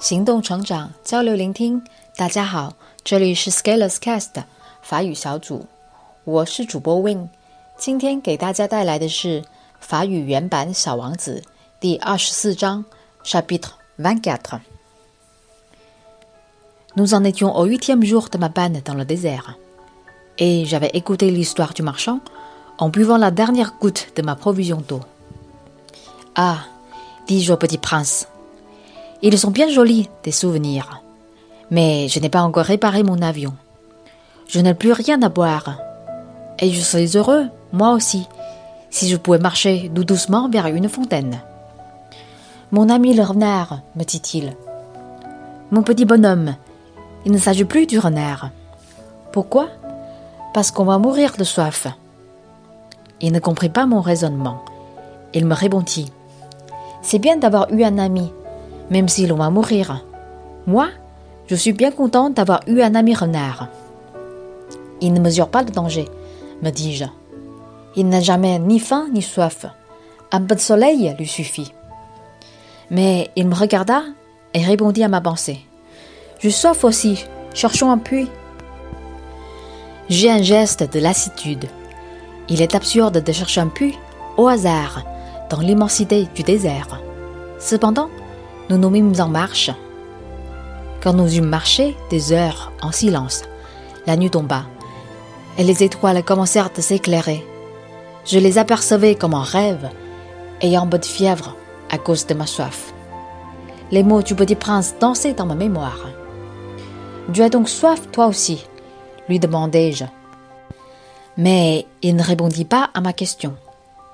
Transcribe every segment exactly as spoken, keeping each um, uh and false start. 行动成长，交流聆听。大家好，这里是 Scalers Cast 法语小组，我是主播 Win。今天给大家带来的是法语原版《小王子》第二十四章 Chapitre vingt-quatre。Nous en étions au huitième jour de ma panne dans le désert, et j'avais écouté l'histoire du marchand en buvant la dernière goutte de ma provision d'eau. Ah, dis-je au petit prince.Ils sont bien jolis, tes souvenirs. Mais je n'ai pas encore réparé mon avion. Je n'ai plus rien à boire. Et je serais heureux, moi aussi, si je pouvais marcher doux doucement vers une fontaine. Mon ami le renard, me dit-il. Mon petit bonhomme, il ne s'agit plus du renard. Pourquoi ? Parce qu'on va mourir de soif. Il ne comprit pas mon raisonnement. Il me répondit. C'est bien d'avoir eu un ami.Même si l'on va mourir. Moi, je suis bien contente d'avoir eu un ami renard. Il ne mesure pas le danger, me dis-je. Il n'a jamais ni faim ni soif. Un peu de soleil lui suffit. Mais il me regarda et répondit à ma pensée. J'ai soif aussi, cherchons un puits. J'ai un geste de lassitude. Il est absurde de chercher un puits, au hasard, dans l'immensité du désert. Cependant,Nous nous mîmes en marche. Quand nous eûmes marché des heures en silence, la nuit tomba, et les étoiles commencèrent à s'éclairer. Je les apercevais comme en rêve, ayant un peu de fièvre à cause de ma soif. Les mots du petit prince dansaient dans ma mémoire. « Tu as donc soif, toi aussi ?» lui demandai-je. Mais il ne répondit pas à ma question.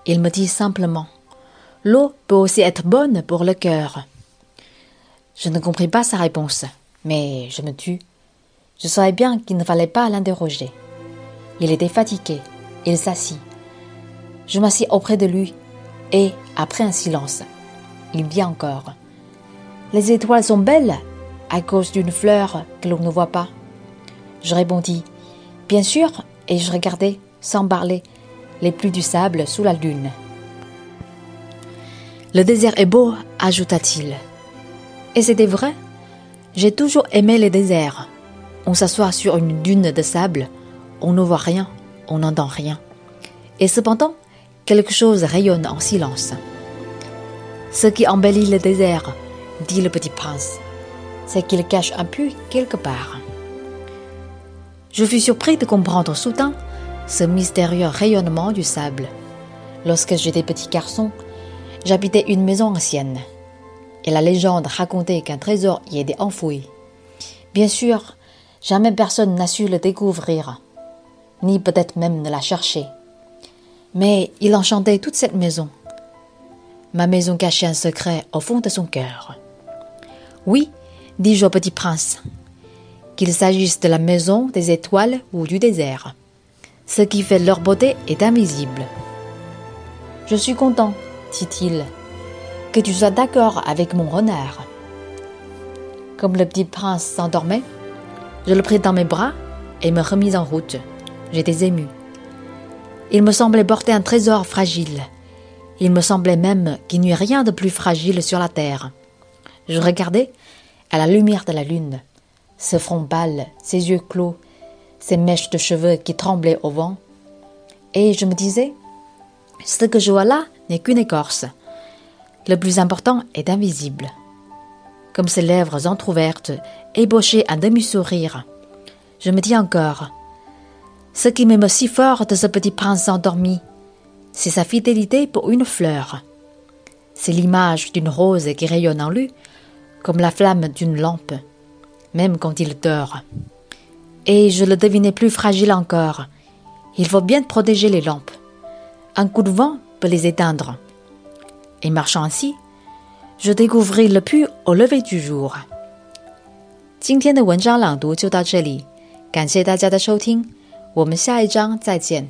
Il me dit simplement « L'eau peut aussi être bonne pour le cœur. » Je ne compris pas sa réponse, mais je me tus. Je savais bien qu'il ne fallait pas l'interroger. Il était fatigué, il s'assit. Je m'assis auprès de lui, et, après un silence, il dit encore « Les étoiles sont belles à cause d'une fleur que l'on ne voit pas. » Je répondis « Bien sûr » et je regardais, sans parler, les pluies du sable sous la lune. « Le désert est beau » ajouta-t-il.Et c'était vrai, j'ai toujours aimé les déserts. On s'assoit sur une dune de sable, on ne voit rien, on n'entend rien. Et cependant, quelque chose rayonne en silence. Ce qui embellit le désert, dit le petit prince, c'est qu'il cache un puits quelque part. Je fus surpris de comprendre soudain ce mystérieux rayonnement du sable. Lorsque j'étais petit garçon, j'habitais une maison ancienne.Et la légende racontait qu'un trésor y était enfoui. Bien sûr, jamais personne n'a su le découvrir, ni peut-être même ne l'a cherché. Mais il enchantait toute cette maison. Ma maison cachait un secret au fond de son cœur. Oui, dis-je au petit prince, qu'il s'agisse de la maison, des étoiles ou du désert. Ce qui fait leur beauté est invisible. Je suis content, dit-il.Que tu sois d'accord avec mon renard. Comme le petit prince s'endormait, je le pris dans mes bras et me remis en route. J'étais ému. Il me semblait porter un trésor fragile. Il me semblait même qu'il n'y eut rien de plus fragile sur la terre. Je regardais, à la lumière de la lune, ce front pâle, ses yeux clos, ses mèches de cheveux qui tremblaient au vent. Et je me disais, ce que je vois là n'est qu'une écorce.Le plus important est invisible. Comme ses lèvres entrouvertes ébauchaient un demi-sourire, je me dis encore, ce qui m'émeut si fort de ce petit prince endormi, c'est sa fidélité pour une fleur. C'est l'image d'une rose qui rayonne en lui, comme la flamme d'une lampe, même quand il dort. Et je le devinais plus fragile encore. Il faut bien protéger les lampes. Un coup de vent peut les éteindre.Et marchant ainsi, je découvris le puits au lever du jour. 今天的文章朗读就到这里，感谢大家的收听，我们下一章再见。